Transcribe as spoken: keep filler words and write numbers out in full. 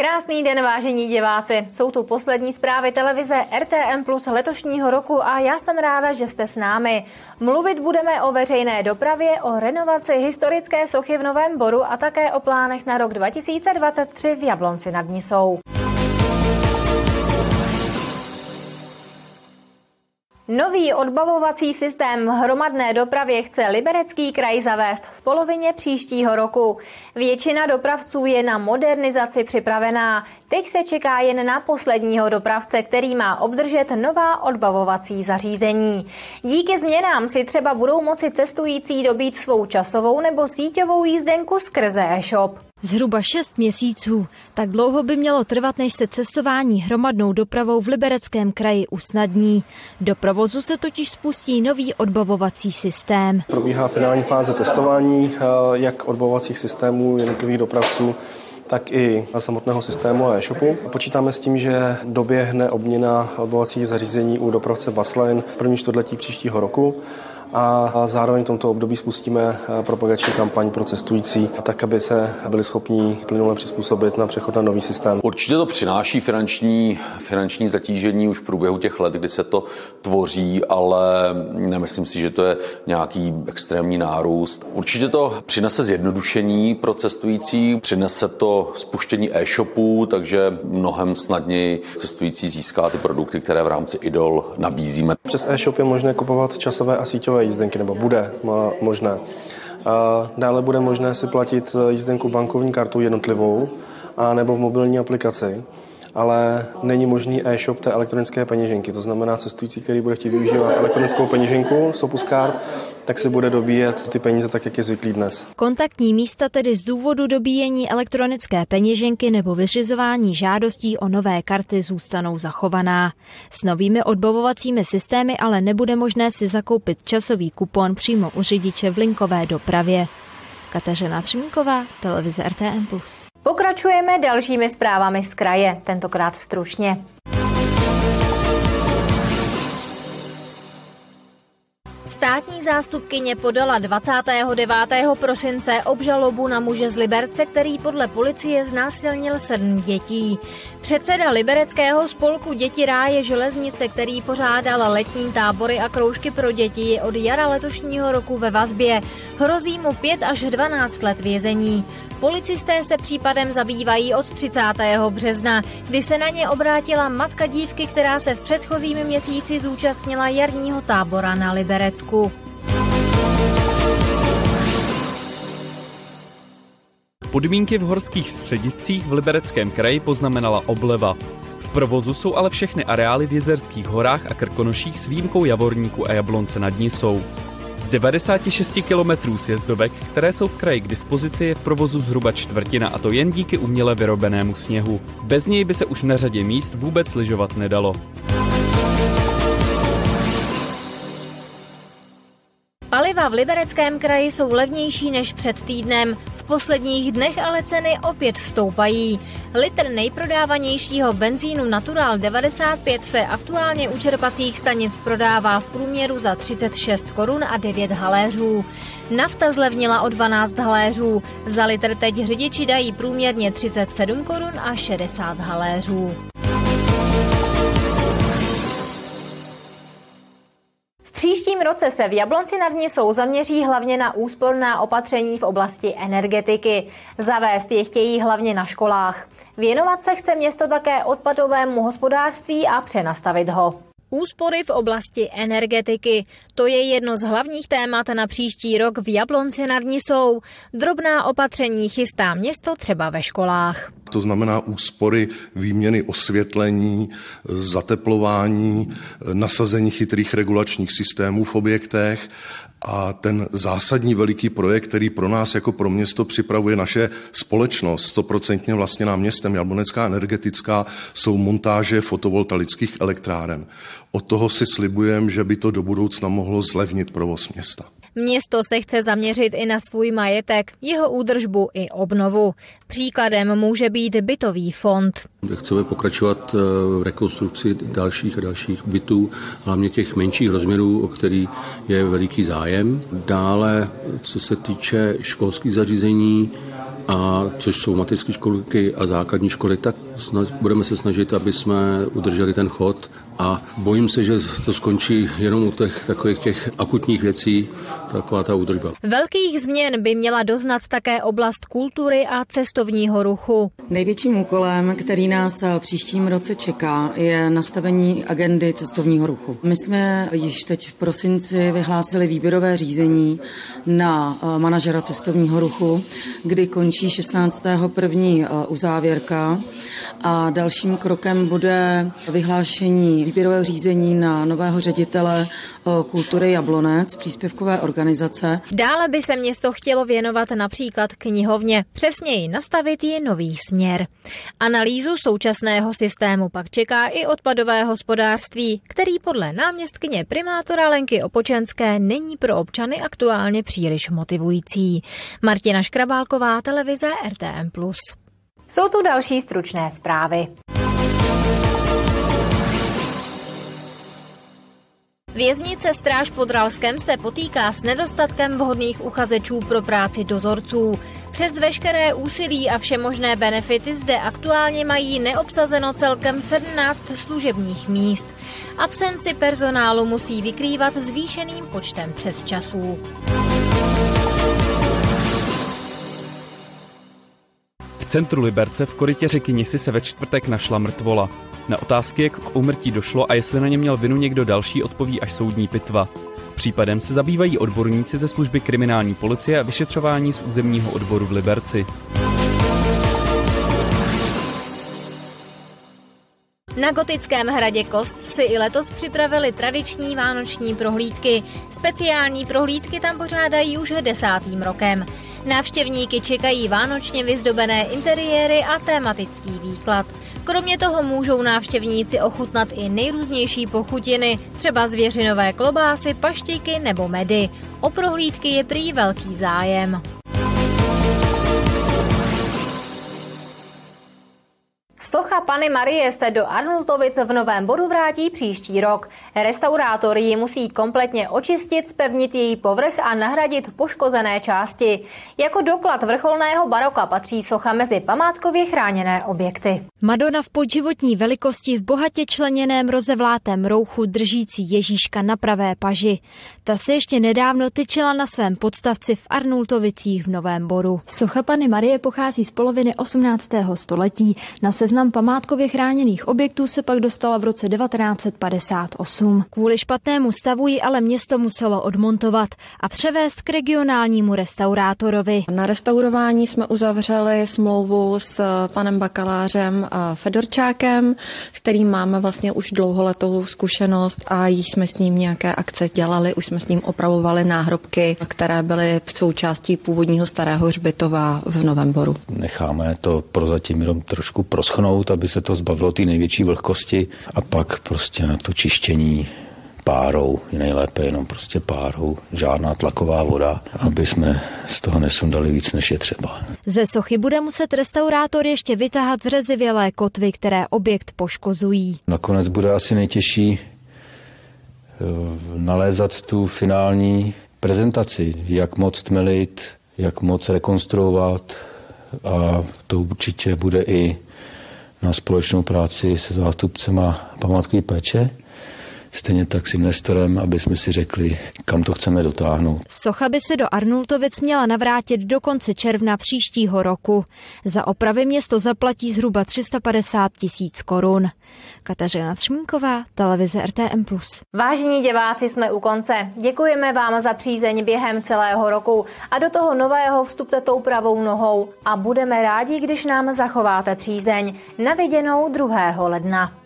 Krásný den, vážení diváci. Jsou tu poslední zprávy televize R T M Plus letošního roku a já jsem ráda, že jste s námi. Mluvit budeme o veřejné dopravě, o renovaci historické sochy v Novém Boru a také o plánech na rok dva tisíce dvacet tři v Jablonci nad Nisou. Nový odbavovací systém v hromadné dopravě chce Liberecký kraj zavést v polovině příštího roku. Většina dopravců je na modernizaci připravená. Teď se čeká jen na posledního dopravce, který má obdržet nová odbavovací zařízení. Díky změnám si třeba budou moci cestující dobít svou časovou nebo síťovou jízdenku skrze e-shop. Zhruba šest měsíců. Tak dlouho by mělo trvat, než se cestování hromadnou dopravou v Libereckém kraji usnadní. Do provozu se totiž spustí nový odbavovací systém. Probíhá finální fáze testování jak odbavovacích systémů jednotlivých dopravců, tak i samotného systému a e-shopu. Počítáme s tím, že doběhne obměna odbavovacích zařízení u dopravce Baslin v první čtvrtletí příštího roku. A zároveň v tomto období spustíme propagační kampaň pro cestující, tak aby se byli schopni plynule přizpůsobit na přechod na nový systém. Určitě to přináší finanční, finanční zatížení už v průběhu těch let, kdy se to tvoří, ale nemyslím si, že to je nějaký extrémní nárůst. Určitě to přinese zjednodušení pro cestující, přinese to spuštění e-shopů, takže mnohem snadněji cestující získá ty produkty, které v rámci I D O L nabízíme. Přes e-shop je možné kupovat časové a síťové jízdenky, nebo bude možné. Dále bude možné si platit jízdenku bankovní kartou jednotlivou a nebo v mobilní aplikaci, ale není možný e-shop té elektronické peněženky. To znamená, cestující, který bude chtít využívat elektronickou peněženku z Opuscard, tak si bude dobíjet ty peníze tak, jak je zvyklý dnes. Kontaktní místa tedy z důvodu dobíjení elektronické peněženky nebo vyřizování žádostí o nové karty zůstanou zachovaná. S novými odbavovacími systémy ale nebude možné si zakoupit časový kupon přímo u řidiče v linkové dopravě. Kateřina Třmínková, televize R T M plus. Pokračujeme dalšími zprávami z kraje, tentokrát stručně. Státní zástupkyně podala dvacátého devátého prosince obžalobu na muže z Liberce, který podle policie znásilnil sedm dětí. Předseda libereckého spolku Děti ráje železnice, který pořádal letní tábory a kroužky pro děti, je od jara letošního roku ve vazbě. Hrozí mu pět až dvanáct let vězení. Policisté se případem zabývají od třicátého března, kdy se na ně obrátila matka dívky, která se v předchozím měsíci zúčastnila jarního tábora na Liberec. Podmínky v horských střediscích v Libereckém kraji poznamenala obleva. V provozu jsou ale všechny areály v Jizerských horách a Krkonoších s výjimkou Javorníku a Jablonce nad Nisou. Z devadesáti šesti kilometrů sjezdovek, které jsou v kraji k dispozici, je v provozu zhruba čtvrtina, a to jen díky uměle vyrobenému sněhu. Bez něj by se už na řadě míst vůbec lyžovat nedalo. Paliva v Libereckém kraji jsou levnější než před týdnem. V posledních dnech ale ceny opět stoupají. Litr nejprodávanějšího benzínu Natural devadesát pět se aktuálně u čerpacích stanic prodává v průměru za třicet šest korun a devět haléřů. Nafta zlevnila o dvanáct haléřů. Za litr teď řidiči dají průměrně třicet sedm korun a šedesát haléřů. V příštím roce se v Jablonci nad Nisou zaměří hlavně na úsporná opatření v oblasti energetiky. Zavést je chtějí hlavně na školách. Věnovat se chce město také odpadovému hospodářství a přenastavit ho. Úspory v oblasti energetiky. To je jedno z hlavních témat na příští rok v Jablonci nad Nisou. Drobná opatření chystá město třeba ve školách. To znamená úspory, výměny osvětlení, zateplování, nasazení chytrých regulačních systémů v objektech. A ten zásadní veliký projekt, který pro nás jako pro město připravuje naše společnost, stoprocentně vlastně nám městem Jablonecká energetická, jsou montáže fotovoltaických elektráren. Od toho si slibujeme, že by to do budoucna mohlo zlevnit provoz města. Město se chce zaměřit i na svůj majetek, jeho údržbu i obnovu. Příkladem může být bytový fond. Chceme pokračovat v rekonstrukci dalších a dalších bytů, hlavně těch menších rozměrů, o který je veliký zájem. Dále, co se týče školských zařízení a což jsou mateřské školky a základní školy, tak snaž, budeme se snažit, aby jsme udrželi ten chod a bojím se, že to skončí jenom u těch takových těch akutních věcí, taková ta údržba. Velkých změn by měla doznat také oblast kultury a cestovního ruchu. Největším úkolem, který nás v příštím roce čeká, je nastavení agendy cestovního ruchu. My jsme již teď v prosinci vyhlásili výběrové řízení na manažera cestovního ruchu, kdy končí šestnáctého prvního uzávěrka a dalším krokem bude vyhlášení výběrového řízení na nového ředitele kultury Jablonec, příspěvkové organizace. Dále by se město chtělo věnovat například knihovně, přesněji nastavit ji nový směr. Analýzu současného systému pak čeká i odpadové hospodářství, který podle náměstkyně primátora Lenky Opočenské není pro občany aktuálně příliš motivující. Martina Škrabálková, televize R T M plus. Jsou tu další stručné zprávy. Věznice Stráž pod Ralskem se potýká s nedostatkem vhodných uchazečů pro práci dozorců. Přes veškeré úsilí a všemožné benefity zde aktuálně mají neobsazeno celkem sedmnáct služebních míst. Absenci personálu musí vykrývat zvýšeným počtem přesčasů. V centru Liberce v korytě řeky Nisy se ve čtvrtek našla mrtvola. Na otázky, jak k úmrtí došlo a jestli na ně měl vinu někdo další, odpoví až soudní pitva. Případem se zabývají odborníci ze služby kriminální policie a vyšetřování z územního odboru v Liberci. Na gotickém hradě Kost si i letos připravili tradiční vánoční prohlídky. Speciální prohlídky tam pořádají už desátým rokem. Návštěvníky čekají vánočně vyzdobené interiéry a tematický výklad. Kromě toho můžou návštěvníci ochutnat i nejrůznější pochutiny, třeba zvěřinové klobásy, paštiky nebo medy. O prohlídky je prý velký zájem. Socha Panny Marie se do Arnultovic v Novém Boru vrátí příští rok. Restaurátor ji musí kompletně očistit, zpevnit její povrch a nahradit poškozené části. Jako doklad vrcholného baroka patří socha mezi památkově chráněné objekty. Madona v podživotní velikosti v bohatě členěném rozevlátém rouchu držící Ježíška na pravé paži. Ta se ještě nedávno tyčila na svém podstavci v Arnultovicích v Novém Boru. Socha Panny Marie pochází z poloviny osmnáctého století. Na seznam památkově chráněných objektů se pak dostala v roce devatenáct padesát osm. Kvůli špatnému stavu ji ale město muselo odmontovat a převést k regionálnímu restaurátorovi. Na restaurování jsme uzavřeli smlouvu s panem bakalářem Fedorčákem, s kterým máme vlastně už dlouholetou zkušenost a již jsme s ním nějaké akce dělali, už jsme s ním opravovali náhrobky, které byly v součástí původního starého hřbitova v Novém Boru. Necháme to prozatím jenom trošku prosím. Schnout, aby se to zbavilo té největší vlhkosti a pak prostě na to čištění párou, nejlépe jenom prostě párou, žádná tlaková voda, aby jsme z toho nesundali víc, než je třeba. Ze sochy bude muset restaurátor ještě vytáhat zrezivělé kotvy, které objekt poškozují. Nakonec bude asi nejtěžší nalézat tu finální prezentaci, jak moc tmelit, jak moc rekonstruovat a to určitě bude i na společnou práci se zástupcema památkové péče, stejně tak s investorem, aby jsme si řekli, kam to chceme dotáhnout. Socha by se do Arnultovic měla navrátit do konce června příštího roku. Za opravy město zaplatí zhruba tři sta padesát tisíc korun. Kateřina Třmínková, televize R T M plus. Vážení diváci, jsme u konce. Děkujeme vám za přízeň během celého roku a do toho nového vstupte tou pravou nohou a budeme rádi, když nám zachováte přízeň. Na viděnou druhého ledna.